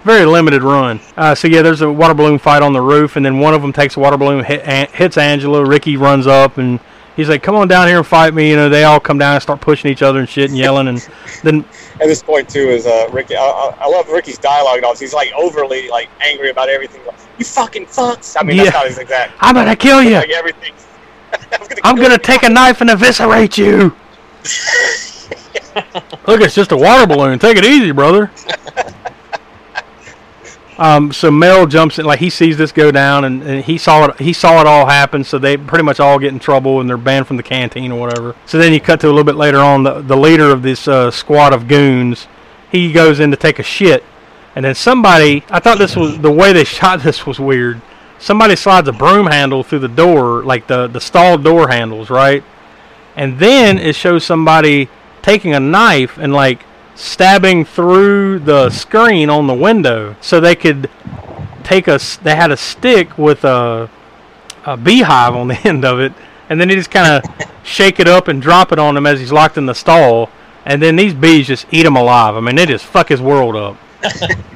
Very limited run. So yeah, there's a water balloon fight on the roof, and then one of them takes a water balloon, hits Angela. Ricky runs up, and he's like, "Come on down here and fight me!" You know, they all come down and start pushing each other and shit and yelling. And then at this point too is Ricky. I love Ricky's dialogue. He's like overly like angry about everything. Like, you fucking fucks! I mean, yeah. That's not his exact. I'm gonna kill you. Like everything. I'm gonna take a knife and eviscerate you. Look, it's just a water balloon. Take it easy, brother. So Mel jumps in, like he sees this go down, and he saw it all happen. So they pretty much all get in trouble, and they're banned from the canteen or whatever. So then you cut to a little bit later on, the leader of this squad of goons, he goes in to take a shit, and then somebody, I thought this was the way they shot this was weird. Somebody slides a broom handle through the door, like the stall door handles, right? And then it shows somebody taking a knife and like stabbing through the screen on the window, so they could take a. They had a stick with a beehive on the end of it, and then he just kind of shake it up and drop it on him as he's locked in the stall, and then these bees just eat him alive. I mean, they just fuck his world up.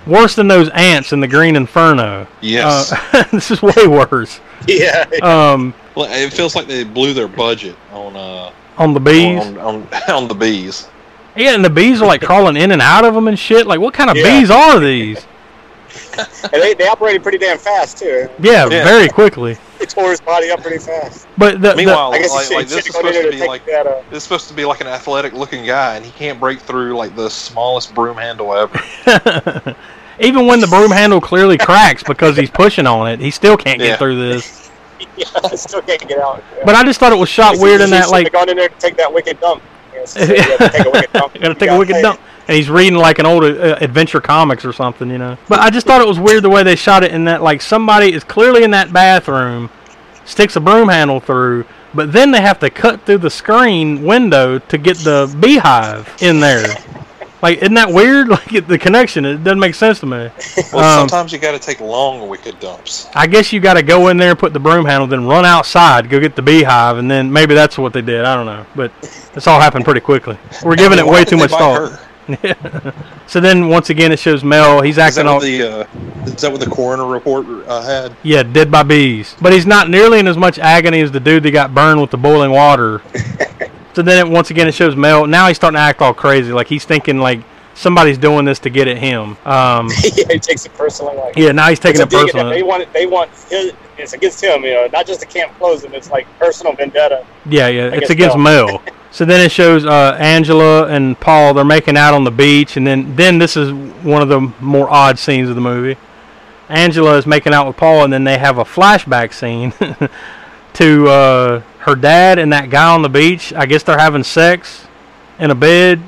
Worse than those ants in The Green Inferno. Yes, this is way worse. Yeah. Well, it feels like they blew their budget on the bees. On the bees. Yeah, and the bees are like crawling in and out of them and shit. Like, what kind of bees are these? And they operated pretty damn fast too. Yeah, yeah, very quickly. They tore his body up pretty fast. But meanwhile, this is supposed to be like an athletic-looking guy, and he can't break through like the smallest broom handle ever. Even when the broom handle clearly cracks because he's pushing on it, he still can't get through this. Yeah, I still can't get out. Yeah. But I just thought it was shot weird in that, like, gone in there to take that wicked dump. So you gotta take a wicked dump. And he's reading like an old adventure comics or something, you know. But I just thought it was weird the way they shot it, in that like somebody is clearly in that bathroom, sticks a broom handle through, but then they have to cut through the screen window to get the beehive in there. Like, isn't that weird? Like, the connection, it doesn't make sense to me. Well, sometimes you got to take long wicked dumps. I guess you got to go in there and put the broom handle, then run outside, go get the beehive, and then maybe that's what they did. I don't know, but this all happened pretty quickly. We're giving it way too much thought. Yeah. So then, once again, it shows Mel. He's acting all. Is that what the coroner report had? Yeah, dead by bees. But he's not nearly in as much agony as the dude that got burned with the boiling water. So then, once again, it shows Mel. Now he's starting to act all crazy. Like, he's thinking, like, somebody's doing this to get at him. Yeah, he takes it personally. Like, yeah, now he's taking it personally. They want it's against him, you know, not just the camp closing. It's like personal vendetta. Yeah, yeah, it's against Mel. So then it shows Angela and Paul. They're making out on the beach. And then this is one of the more odd scenes of the movie. Angela is making out with Paul, and then they have a flashback scene to... her dad and that guy on the beach. I guess they're having sex in a bed,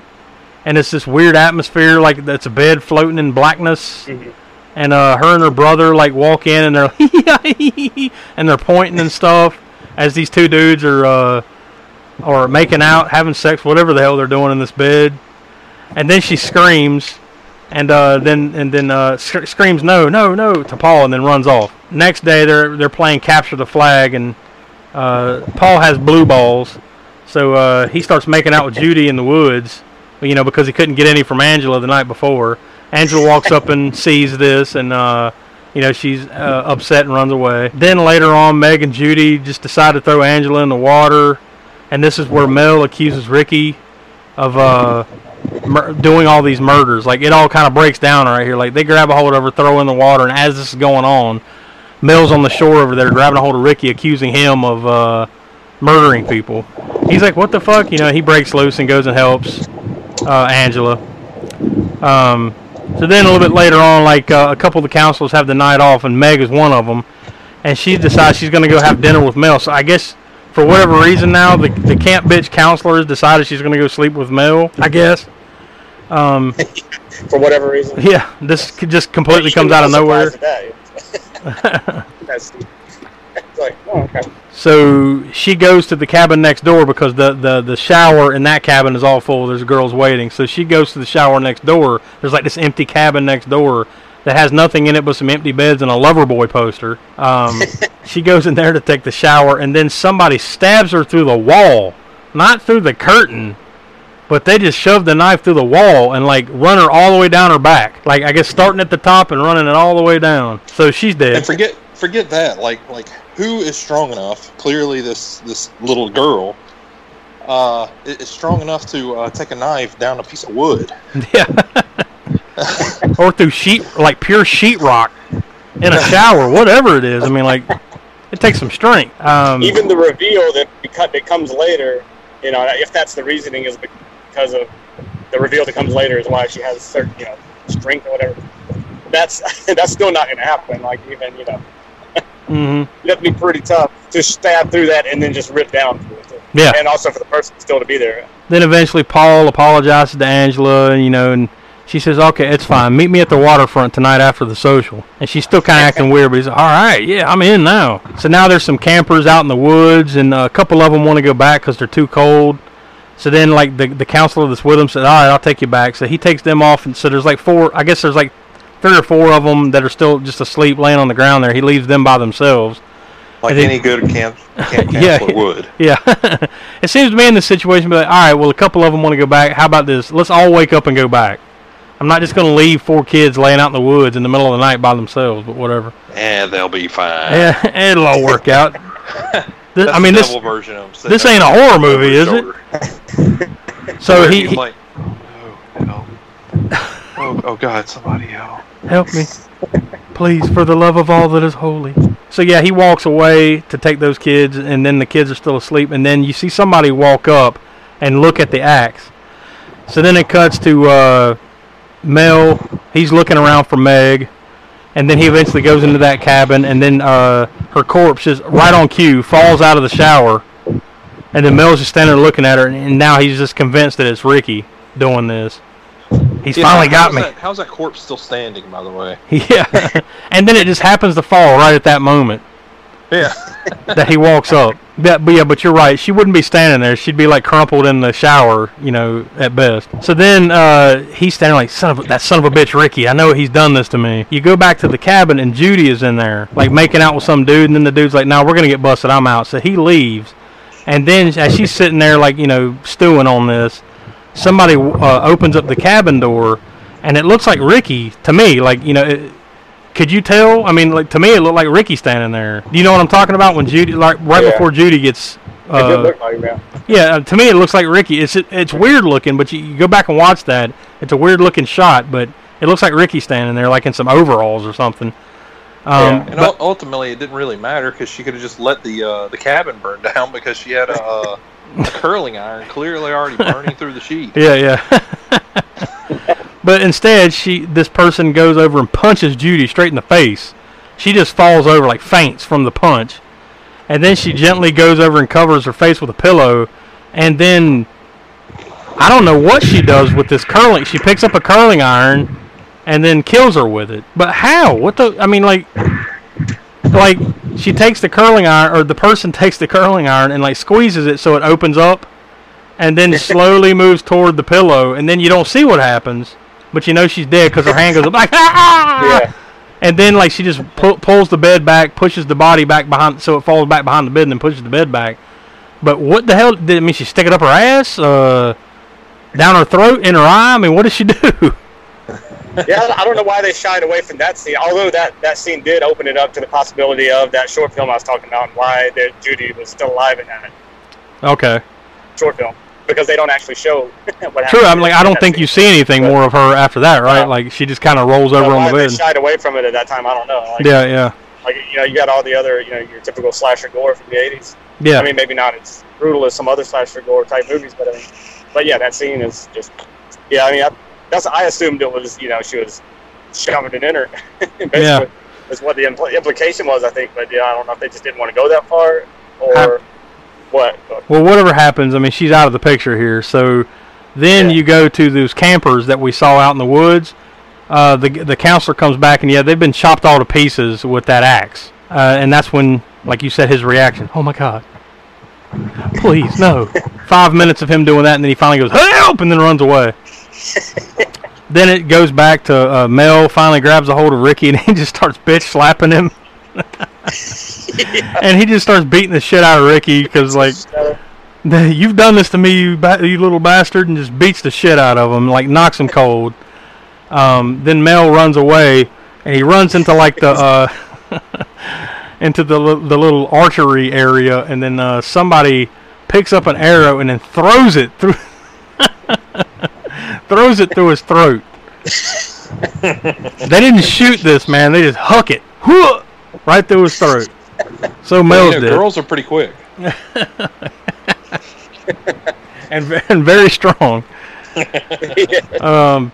and it's this weird atmosphere, like it's a bed floating in blackness. Mm-hmm. And her and her brother like walk in, and they're and they're pointing and stuff as these two dudes are making out, having sex, whatever the hell they're doing in this bed. And then she screams, and then screams no, no, no to Paul, and then runs off. Next day they're playing capture the flag, and Paul has blue balls, so he starts making out with Judy in the woods, you know, because he couldn't get any from Angela the night before. Angela walks up and sees this, and you know, she's upset and runs away. Then later on, Meg and Judy just decide to throw Angela in the water, and this is where Mel accuses Ricky of doing all these murders. Like, it all kind of breaks down right here. Like, they grab a hold of her, throw her in the water, and as this is going on, Mel's on the shore over there grabbing a hold of Ricky, accusing him of murdering people. He's like, what the fuck? You know, he breaks loose and goes and helps Angela. So then a little bit later on, like a couple of the counselors have the night off, and Meg is one of them. and she decides she's going to go have dinner with Mel. So I guess for whatever reason now, the camp bitch counselor decided she's going to go sleep with Mel, I guess. For whatever reason. Yeah, this just completely comes out of nowhere. It's like, oh, okay. So she goes to the cabin next door because the shower in that cabin is all full. There's girls waiting. So she goes to the shower next door. There's like this empty cabin next door that has nothing in it but some empty beds and a Loverboy poster. She goes in there to take the shower, and then somebody stabs her through the wall, not through the curtain, but they just shove the knife through the wall and like run her all the way down her back. Like I guess starting at the top and running it all the way down. So she's dead. And forget that. Like who is strong enough? Clearly this little girl is strong enough to take a knife down a piece of wood. Yeah. Or through pure sheetrock in a shower, whatever it is. I mean, like, it takes some strength. Even the reveal that comes later, you know, if that's the reasoning, is because of the reveal that comes later is why she has certain, you know, strength or whatever. That's still not going to happen. Like, even, you know, you have to be pretty tough to stab through that and then just rip down through it. Yeah. And also for the person still to be there. Then eventually Paul apologizes to Angela, you know, and she says, okay, it's fine. Meet me at the waterfront tonight after the social. And she's still kind of acting weird, but he's like, all right, yeah, I'm in now. So now there's some campers out in the woods, and a couple of them want to go back because they're too cold. So then, like, the counselor that's with them said, all right, I'll take you back. So he takes them off, and so there's like three or four of them that are still just asleep laying on the ground there. He leaves them by themselves. Like any good camp counselor would. Yeah. It seems to me in this situation, be like, all right, well, a couple of them want to go back. How about this? Let's all wake up and go back. I'm not just going to leave four kids laying out in the woods in the middle of the night by themselves, but whatever. Yeah, they'll be fine. Yeah, it'll all work out. This version of them. This ain't a horror movie, is it? So he like, oh, no. Oh, God, somebody help. Help me. Please, for the love of all that is holy. So, yeah, he walks away to take those kids, and then the kids are still asleep, and then you see somebody walk up and look at the axe. So then it cuts to... Mel, he's looking around for Meg, and then he eventually goes into that cabin, and then her corpse just right on cue falls out of the shower, and then Mel's just standing there looking at her, and now he's just convinced that it's Ricky doing this. He's finally got me. How's that corpse still standing, by the way? Yeah, and then it just happens to fall right at that moment. Yeah, that he walks up. But you're right. She wouldn't be standing there. She'd be like crumpled in the shower, you know, at best. So then he's standing like son of a bitch, Ricky. I know he's done this to me. You go back to the cabin and Judy is in there, like making out with some dude, and then the dude's like, "No, we're gonna get busted. I'm out." So he leaves, and then as she's sitting there, like, you know, stewing on this, somebody opens up the cabin door, and it looks like Ricky to me, like, you know. Could you tell? I mean, like, to me, it looked like Ricky standing there. Do you know what I'm talking about? When Judy, like, before Judy gets, it did look like that. Yeah, to me, it looks like Ricky. It's weird looking, but you go back and watch that. It's a weird looking shot, but it looks like Ricky standing there, like in some overalls or something. Ultimately, it didn't really matter because she could have just let the cabin burn down because she had a curling iron clearly already burning through the sheet. Yeah. But instead, this person goes over and punches Judy straight in the face. She just falls over, like faints from the punch. And then she gently goes over and covers her face with a pillow. And then, I don't know what she does with this curling. She picks up a curling iron and then kills her with it. But how? What the? I mean, like she takes the curling iron, or the person takes the curling iron and like squeezes it so it opens up. And then slowly moves toward the pillow. And then you don't see what happens. But you know she's dead because her hand goes up like, ah! Yeah. And then, like, she just pulls the bed back, pushes the body back behind, so it falls back behind the bed, and then pushes the bed back. But what the hell? Did it mean she stick it up her ass? Down her throat? In her eye? I mean, what does she do? Yeah, I don't know why they shied away from that scene, although that scene did open it up to the possibility of that short film I was talking about and why Judy was still alive in that. Okay. Short film. Because they don't actually show what happened. True, I mean, like, I don't think you see anything more of her after that, right? No. Like, she just kind of rolls over on the bed. They shied away from it at that time, I don't know. Like, yeah. Like, you know, you got all the other, you know, your typical slasher gore from the 80s. Yeah. I mean, maybe not as brutal as some other slasher gore type movies, but I mean, yeah, that scene is just, yeah, I mean, I assumed it was, you know, she was shoving it in her, basically. Yeah. was what the implication was, I think. But yeah, I don't know if they just didn't want to go that far or what. Well, whatever happens, I mean, she's out of the picture here. So then you go to those campers that we saw out in the woods. The counselor comes back, and yeah, they've been chopped all to pieces with that axe. And that's when, like you said, his reaction, oh my God, please, no. 5 minutes of him doing that, and then he finally goes, help, and then runs away. Then it goes back to Mel finally grabs a hold of Ricky, and he just starts bitch slapping him. And he just starts beating the shit out of Ricky because, like, you've done this to me, you little bastard, and just beats the shit out of him, like knocks him cold. Then Mel runs away, and he runs into like the into the little archery area, and then somebody picks up an arrow and then throws it through throws it through his throat. They didn't shoot this man; they just huck it right through his throat. So Mel's did. Girls are pretty quick, and very strong.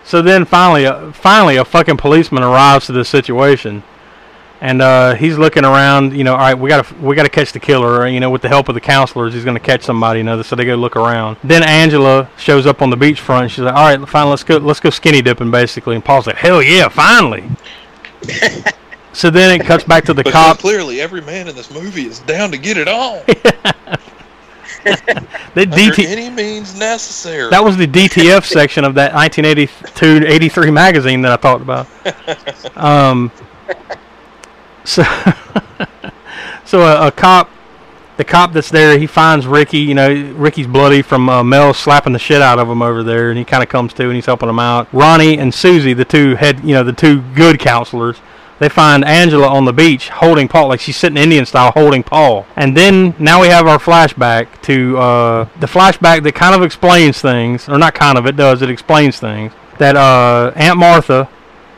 So then finally a fucking policeman arrives to this situation, and he's looking around. You know, all right, we gotta catch the killer. You know, with the help of the counselors, he's gonna catch somebody. You know, so they go look around. Then Angela shows up on the beachfront. She's like, all right, fine, let's go skinny dipping, basically. And Paul's like, hell yeah, finally. So then it cuts back to the cop. Clearly, every man in this movie is down to get it on. Under any means necessary. That was the DTF section of that 1982-83 magazine that I talked about. So a cop, the cop that's there, he finds Ricky. You know, Ricky's bloody from Mel slapping the shit out of him over there, and he kind of comes to and he's helping him out. Ronnie and Susie, the two good counselors, they find Angela on the beach holding Paul, like she's sitting Indian style holding Paul. And then now we have our flashback to the flashback that kind of explains things, or not kind of, it does, it explains things, that Aunt Martha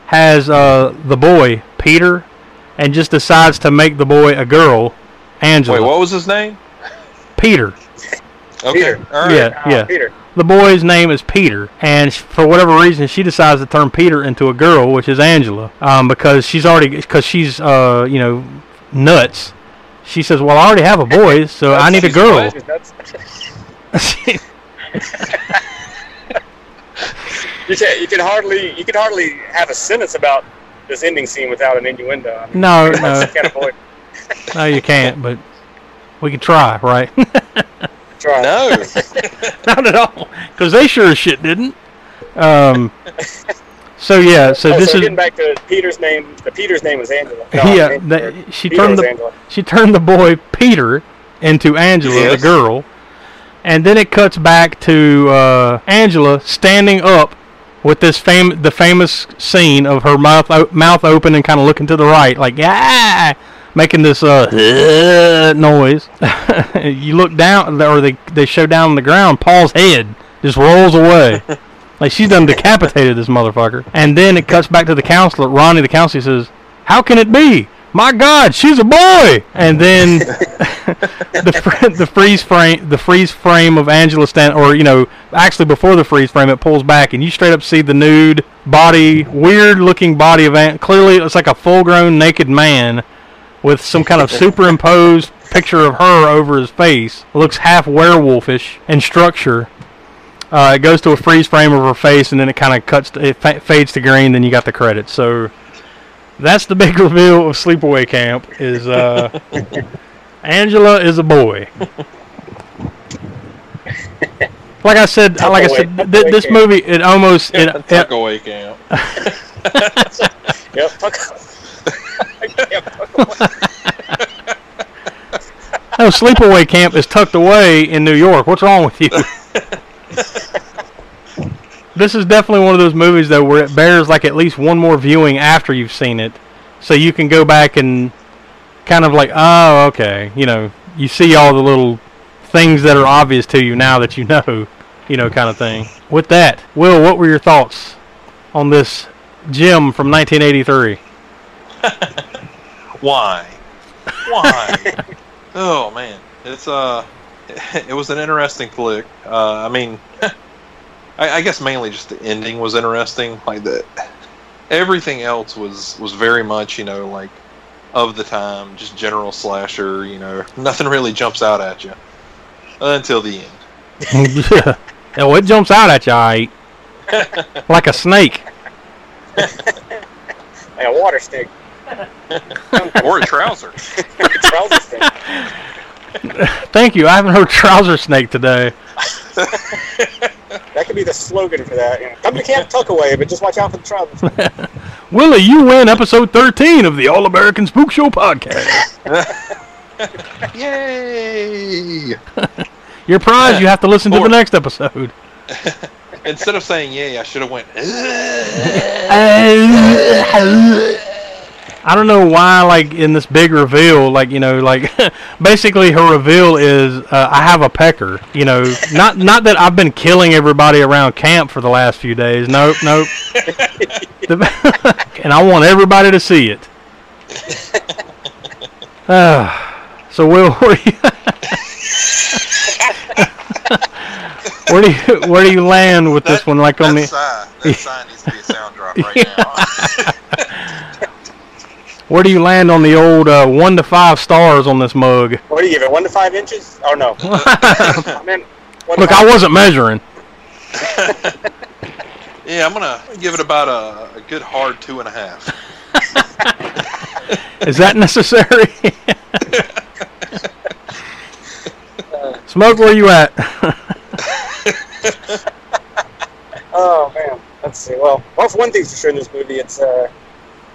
has the boy, Peter, and just decides to make the boy a girl, Angela. Wait, what was his name? Peter. Okay, Peter. All right. Yeah. Peter. The boy's name is Peter, and for whatever reason, she decides to turn Peter into a girl, which is Angela, because she's you know, nuts. She says, "Well, I already have a boy, so I need a girl." You can hardly have a sentence about this ending scene without an innuendo. I mean, no, you can't avoid it. No, you can't. But we can try, right? No, not at all, because they sure as shit didn't. So getting back to Peter's name. The Peter's name was Angela. No, yeah, Angela. She turned the boy Peter into Angela, the girl, and then it cuts back to Angela standing up with this famous scene of her mouth open and kind of looking to the right, like making this noise. You look down, or they show down on the ground, Paul's head just rolls away. Like, she's done decapitated this motherfucker. And then it cuts back to the counselor, Ronnie the counselor, says, how can it be? My God, she's a boy! And then the freeze frame of Angela actually before the freeze frame, it pulls back, and you straight up see the nude body, weird-looking body of Angela. Clearly, it's like a full-grown naked man with some kind of superimposed picture of her over his face. Looks half werewolfish in structure. It goes to a freeze frame of her face, and then it kind of fades to green, then you got the credits. So that's the big reveal of Sleepaway Camp, is Angela is a boy. Like I said, this movie, it almost... Fuckaway Camp. Yeah, No, Sleepaway Camp is tucked away in New York. What's wrong with you? This is definitely one of those movies, though, where it bears like at least one more viewing after you've seen it, so you can go back and kind of like, oh, okay, you know, you see all the little things that are obvious to you now that you know, kind of thing. With that, Will, what were your thoughts on this gem from 1983? Why? Oh man, it's it was an interesting flick. I mean, I guess mainly just the ending was interesting. Like, everything else was very much, you know, like of the time, just general slasher, you know, nothing really jumps out at you until the end. Yeah. Oh, it jumps out at you, all right. Like a snake. Like a water snake. Or a trouser. A trouser snake. Thank you. I haven't heard trouser snake today. That could be the slogan for that. Yeah. Come to Camp Tuckaway, but just watch out for the trouble. Willie, you win episode 13 of the All American Spook Show podcast. Yay! Your prize, you have to listen to the next episode. Instead of saying yay, I should have went. I don't know why, like, in this big reveal, like, you know, like, basically her reveal is, I have a pecker, you know, not that I've been killing everybody around camp for the last few days, nope, and I want everybody to see it. So, Will, where do you land with this one, like, on the... That sign needs to be a sound drop right now. Where do you land on the old 1 to 5 stars on this mug? What do you give it? 1 to 5 inches? Oh no! Look, I wasn't measuring. Yeah, I'm gonna give it about a good hard 2.5. Is that necessary? Smoke, where you at? Oh man, let's see. Well, for one thing's for sure in this movie, it's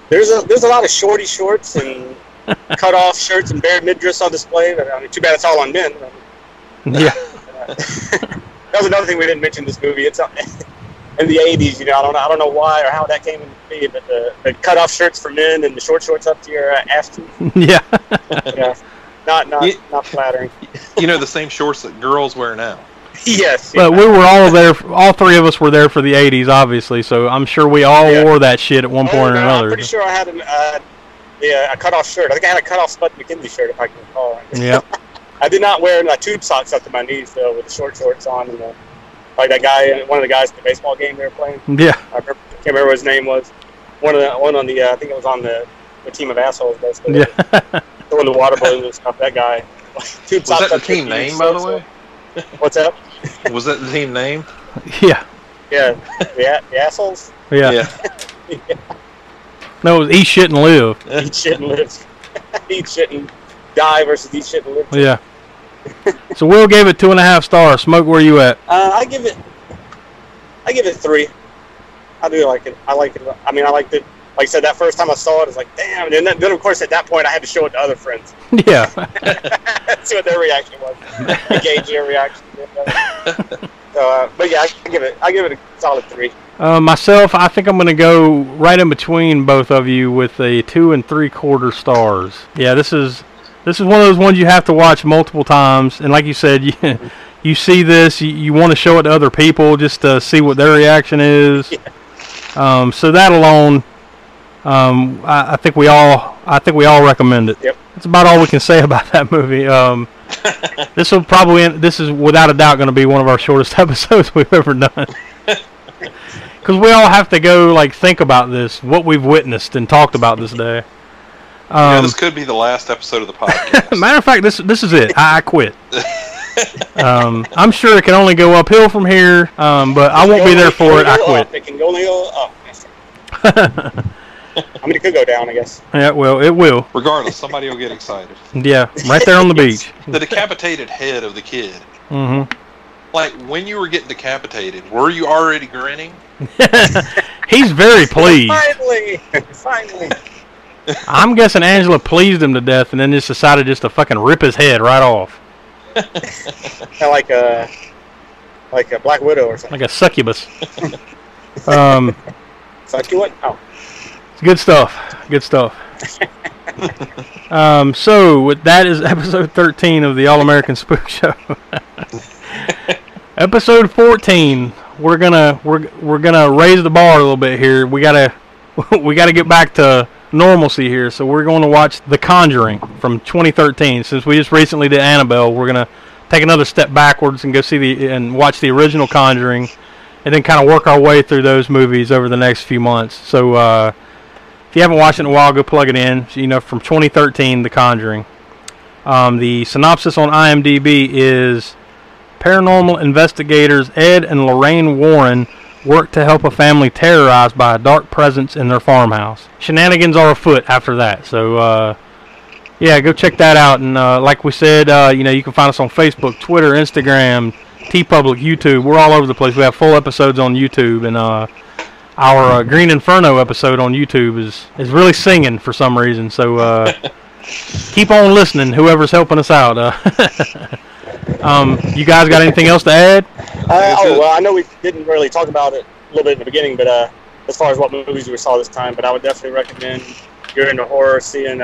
There's a lot of shorty shorts and cut-off shirts and bare midriffs on display. But, I mean, too bad it's all on men. Yeah. That was another thing we didn't mention in this movie. It's in the 80s, you know, I don't know why or how that came into being, but the cut-off shirts for men and the short shorts up to your ass cheeks. Yeah. Yeah. Not flattering. You know, the same shorts that girls wear now. Yes. But yeah. We were all there. All three of us were there for the 80s, obviously. So I'm sure we all wore that shit at one point or another. I'm pretty sure I had a cut-off shirt. I think I had a cut-off Spud McKinley shirt, if I can recall. Yeah. I did not wear tube socks up to my knees, though, with the short shorts on. And like that guy, one of the guys at the baseball game they were playing. Yeah. I can't remember what his name was. I think it was on the team of assholes, basically. Yeah. Throwing the water balloons and stuff. That guy. Tube was socks that the team name, by the way? What's up? Was that the team name? Yeah. Yeah. The assholes? Yeah. Yeah. No, it was Eat Shit and Live. Eat Shit and Live. Eat Shit and Die versus Eat Shit and Live. Yeah. So Will gave it 2.5 stars. Smoke, where you at? I give it 3. I do like it. I like it. I mean, I liked it. Like I said, that first time I saw it, I was like, damn. And then, of course, at that point, I had to show it to other friends. Yeah. That's what their reaction was. Engage their reaction. So, but yeah, I give it a solid 3. Myself, I think I'm going to go right in between both of you with a 2.75 stars. Yeah, this is one of those ones you have to watch multiple times. And like you said, you see this, you want to show it to other people just to see what their reaction is. Yeah. So that alone... I think we all recommend it. Yep. That's about all we can say about that movie. This is without a doubt going to be one of our shortest episodes we've ever done. Because we all have to go think about this, what we've witnessed and talked about this day. This could be the last episode of the podcast. Matter of fact, this is it. I quit. I'm sure it can only go uphill from here. But I won't be there for it. I quit. It can only go up. I mean, it could go down, I guess. Yeah, well, it will. Regardless, somebody will get excited. Yeah, right there on the beach. The decapitated head of the kid. Mm-hmm. Like, when you were getting decapitated, were you already grinning? He's very pleased. Finally. I'm guessing Angela pleased him to death and then just decided just to fucking rip his head right off. Like a Black Widow or something. Like a succubus. Succulent? Oh. Good stuff. So that is episode 13 of the All American Spook Show. Episode 14, we're gonna raise the bar a little bit here. We gotta get back to normalcy here. So we're going to watch The Conjuring from 2013. Since we just recently did Annabelle, we're gonna take another step backwards and go see and watch the original Conjuring, and then kind of work our way through those movies over the next few months. So. If you haven't watched it in a while, go plug it in. So, you know, from 2013, The Conjuring. The synopsis on IMDb is paranormal investigators Ed and Lorraine Warren work to help a family terrorized by a dark presence in their farmhouse. Shenanigans are afoot after that. So, yeah, go check that out. And like we said, you know, you can find us on Facebook, Twitter, Instagram, TeePublic, YouTube. We're all over the place. We have full episodes on YouTube. And our Green Inferno episode on YouTube is really singing for some reason. So keep on listening, whoever's helping us out. You guys got anything else to add? Well, I know we didn't really talk about it a little bit in the beginning, but as far as what movies we saw this time, but I would definitely recommend, if you're into horror, seeing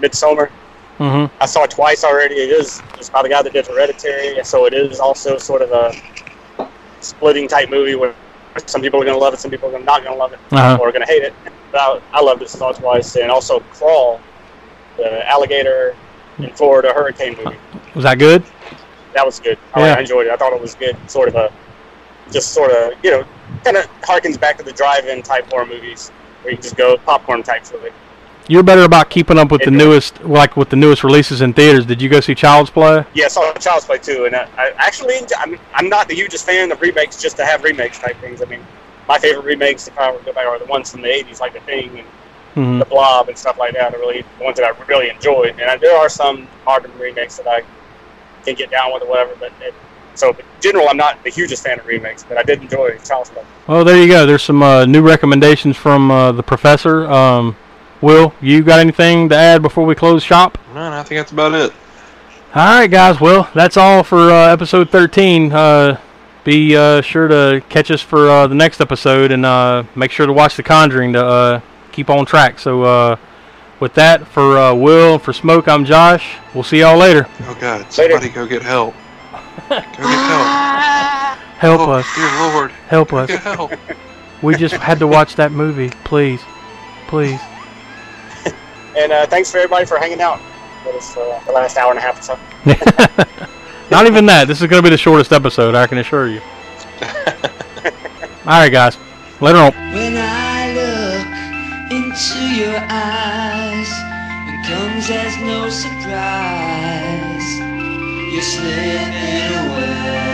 Midsommar. Mm-hmm. I saw it twice already. It's by the guy that did Hereditary, so it is also sort of a splitting type movie where some people are going to love it, some people are not going to love it, or are going to hate it. But I loved it, saw it twice, and also Crawl, the alligator in Florida hurricane movie. Was that good? That was good. I enjoyed it. I thought it was good. Sort of a, just sort of, you know, kind of harkens back to the drive-in type horror movies where you can just go popcorn type for it. You're better about keeping up with the newest, like with the newest releases in theaters. Did you go see Child's Play? Yeah, I saw Child's Play too, and I actually, I'm not the hugest fan of remakes just to have remakes type things. I mean, my favorite remakes, if I were to go back, are the ones from the 80s, like The Thing and The Blob and stuff like that. Are really the ones that I really enjoyed, and there are some modern remakes that I can get down with or whatever, but so in general, I'm not the hugest fan of remakes, but I did enjoy Child's Play. Well, there you go. There's some new recommendations from the professor. Will, you got anything to add before we close shop? No, I think that's about it. All right, guys. Well, that's all for episode 13. Be sure to catch us for the next episode, and make sure to watch The Conjuring to keep on track. So with that, for Will, for Smoke, I'm Josh. We'll see y'all later. Oh, God. Somebody go get help. Go get help. Help us. Dear Lord. Help us. Get help. We just had to watch that movie. Please. Please. And thanks for everybody for hanging out with us for the last hour and a half or so. Not even that. This is going to be the shortest episode, I can assure you. All right, guys. Later on. When I look into your eyes, it comes as no surprise. You're slipping away.